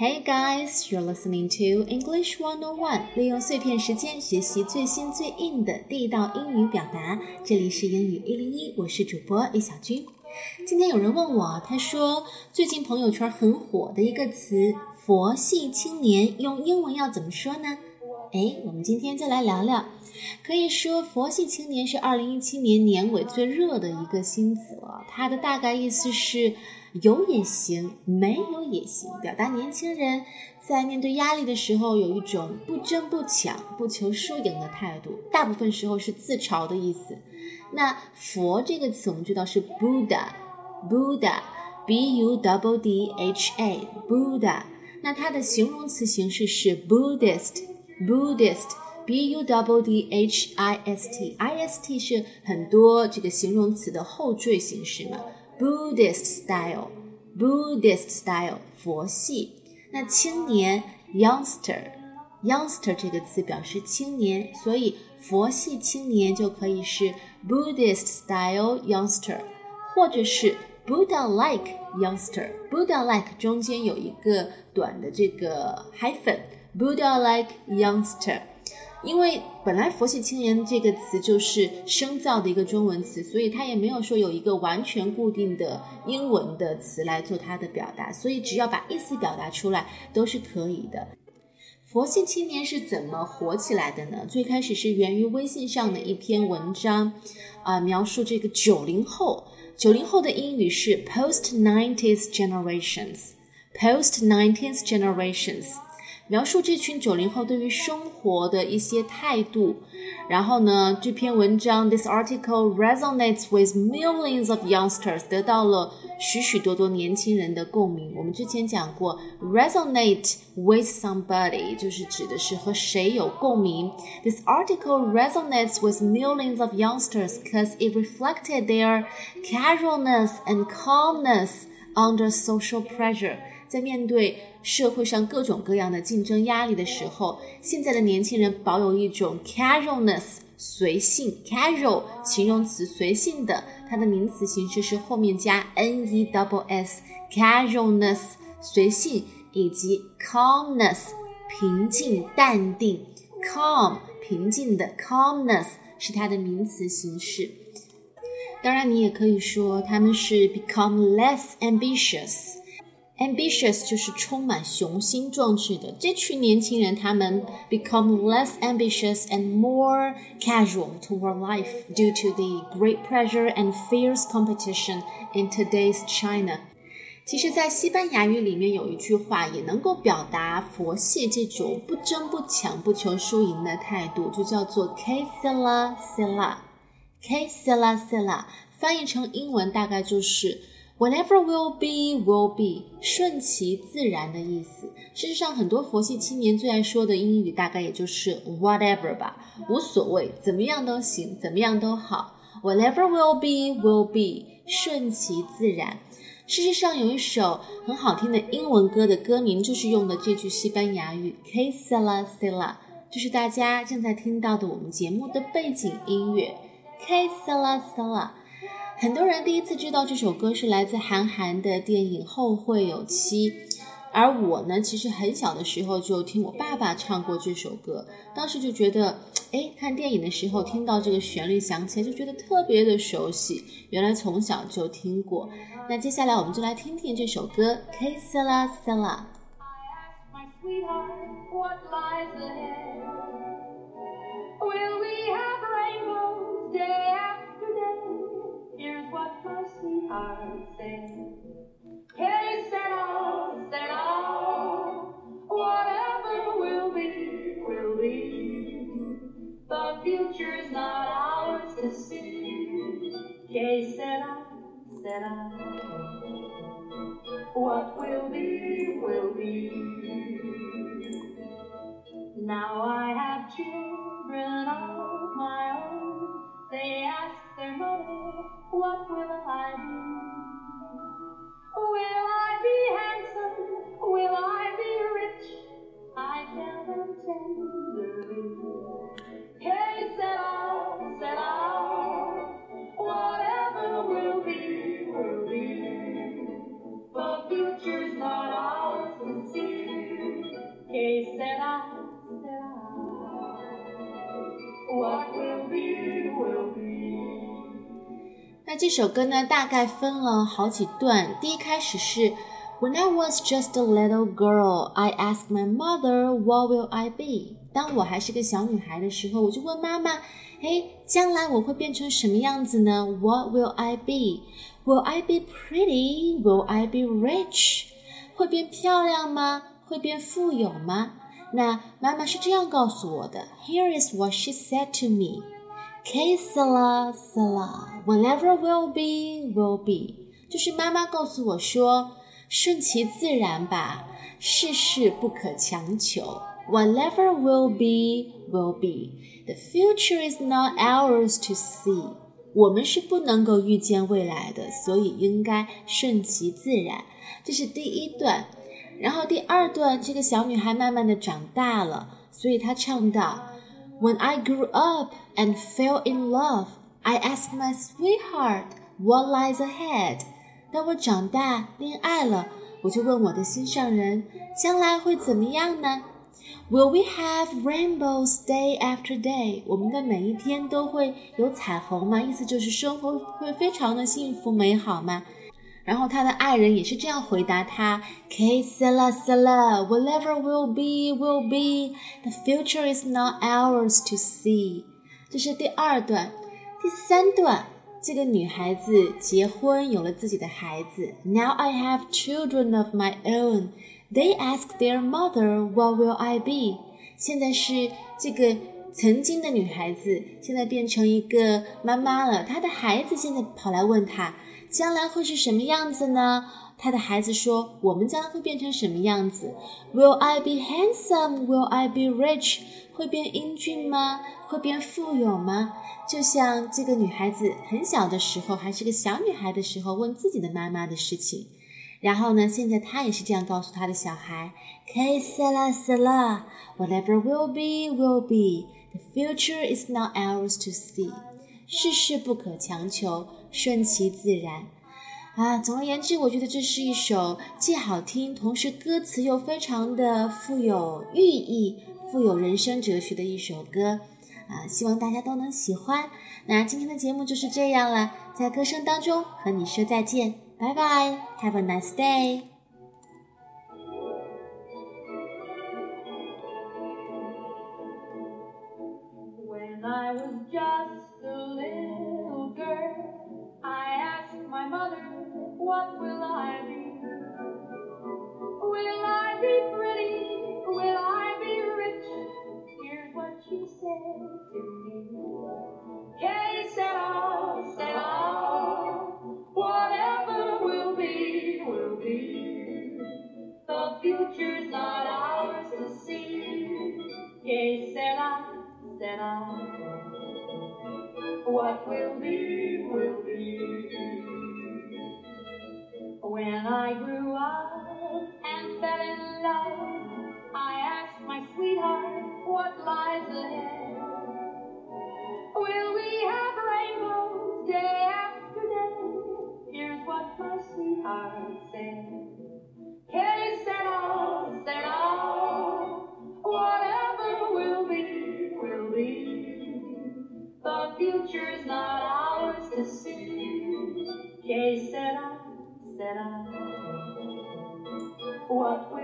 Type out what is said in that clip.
Hey guys, you're listening to English 101. 利用碎片时间学习最新最硬的地道英语表达。这里是英语101，我是主播叶小军。今天有人问我，他说最近朋友圈很火的一个词“佛系青年”，用英文要怎么说呢？哎，我们今天就来聊聊。可以说佛系青年是2017年年尾最热的一个新词了，它的大概意思是有也行，没有也行，表达年轻人在面对压力的时候有一种不争不抢、不求输赢的态度，大部分时候是自嘲的意思。那佛这个词我们知道是 Buddha B-U-D-D-H-A Buddha， 那它的形容词形式是 Buddhist B-U-D-D-H-I-S-T I-S-T 是很多这个形容词的后缀形式嘛， Buddhist style 佛系。那青年 youngster 这个词表示青年，所以佛系青年就可以是 Buddhist style youngster， 或者是 Buddha-like youngster。 Buddha-like 中间有一个短的这个 hyphen Buddha-like youngster，因为本来佛系青年这个词就是生造的一个中文词，所以它也没有说有一个完全固定的英文的词来做它的表达，所以只要把意思表达出来都是可以的。佛系青年是怎么火起来的呢？最开始是源于微信上的一篇文章描述这个90后的英语是 Post-90s Generations Post-90s Generations，描述这群90后对于生活的一些态度。然后呢，这篇文章 This article resonates with millions of youngsters， 得到了许许多多年轻人的共鸣。我们之前讲过 resonate with somebody 就是指的是和谁有共鸣。 This article resonates with millions of youngsters because it reflected their casualness and calmness under social pressure。在面对社会上各种各样的竞争压力的时候，现在的年轻人保有一种 casualness 随性， casual 形容词随性的，它的名词形式是后面加 ness casualness 随性，以及 calmness 平静淡定， calm 平静的 calmness 是它的名词形式。当然你也可以说他们是 become less ambitiousAmbitious 就是充满雄心壮志的，这群年轻人他们 become less ambitious and more casual toward life due to the great pressure and fierce competition in today's China。 其实在西班牙语里面有一句话也能够表达佛系这种不争不抢、不求输赢的态度，就叫做 Que Sera Sera Que Sera Sera， 翻译成英文大概就是Whatever will be, will be， 顺其自然的意思。事实上很多佛系青年最爱说的英语大概也就是 whatever 吧，无所谓，怎么样都行，怎么样都好。 Whatever will be, will be， 顺其自然。事实上有一首很好听的英文歌的歌名就是用的这句西班牙语 Que Sera Sera， 就是大家正在听到的我们节目的背景音乐 Que Sera Sera。很多人第一次知道这首歌是来自韩寒的电影《后会有期》，而我呢，其实很小的时候就听我爸爸唱过这首歌，当时就觉得看电影的时候听到这个旋律响起来就觉得特别的熟悉，原来从小就听过。那接下来我们就来听听这首歌 Que Sera Sera。 I ask my sweetheart what lies ahead Will we have rainbows day after day Here's what my sweetheart said Que sera, sera Whatever will be The future's not ours to see Que sera, sera What will be Now I have children of my own They ask their mother What will I do? Will I be handsome? Will I be rich? I tell them tenderly Que sera, sera Whatever will be The future's not ours to see 那这首歌呢大概分了好几段，第一开始是 When I was just a little girl, I asked my mother, what will I be? 当我还是个小女孩的时候，我就问妈妈，将来我会变成什么样子呢？ What will I be? Will I be pretty? Will I be rich? 会变漂亮吗？会变富有吗？那妈妈是这样告诉我的 Here is what she said to me. Que sera, sera. Whatever will be, will be. 就是妈妈告诉我说顺其自然吧，世事不可强求。Whatever will be, will be. The future is not ours to see. 我们是不能够预见未来的，所以应该顺其自然。这是第一段。然后第二段，这个小女孩慢慢的长大了，所以她唱到 When I grew up and fell in love, I asked my sweetheart what lies ahead. 当我长大恋爱了，我就问我的心上人，将来会怎么样呢？Will we have rainbows day after day? 我们的每一天都会有彩虹吗？意思就是生活会非常的幸福美好吗？然后他的爱人也是这样回答他 Que sera, sera. Whatever will be, will be. The future is not ours to see. 这是第二段。第三段，这个女孩子结婚，有了自己的孩子。Now I have children of my own.They ask their mother, what will I be? 现在是这个曾经的女孩子，现在变成一个妈妈了。她的孩子现在跑来问她，将来会是什么样子呢？她的孩子说，我们将来会变成什么样子？ Will I be handsome? Will I be rich? 会变英俊吗？会变富有吗？就像这个女孩子很小的时候，还是个小女孩的时候，问自己的妈妈的事情。然后呢，现在他也是这样告诉他的小孩 Que sera, sera. Whatever will be, will be. The future is not ours to see. 世事不可强求，顺其自然。总而言之，我觉得这是一首既好听，同时歌词又非常的富有寓意，富有人生哲学的一首歌。希望大家都能喜欢。那今天的节目就是这样了，在歌声当中和你说再见。Bye bye. Have a nice day. When I was just a little girl, I asked my mother, what will I be? Will I be pretty? Will I be rich? Here's what she said to me. Que sera, sera. Whatever.The future's not ours to see. Que sera, sera. What will be, will be. When I grew up and fell in love, I asked my sweetheart what lies ahead. Will we have rainbows day after day? Here's what my sweetheart said.Que sera, sera. Whatever will be, will be. The future's not ours to see. Que sera, sera. What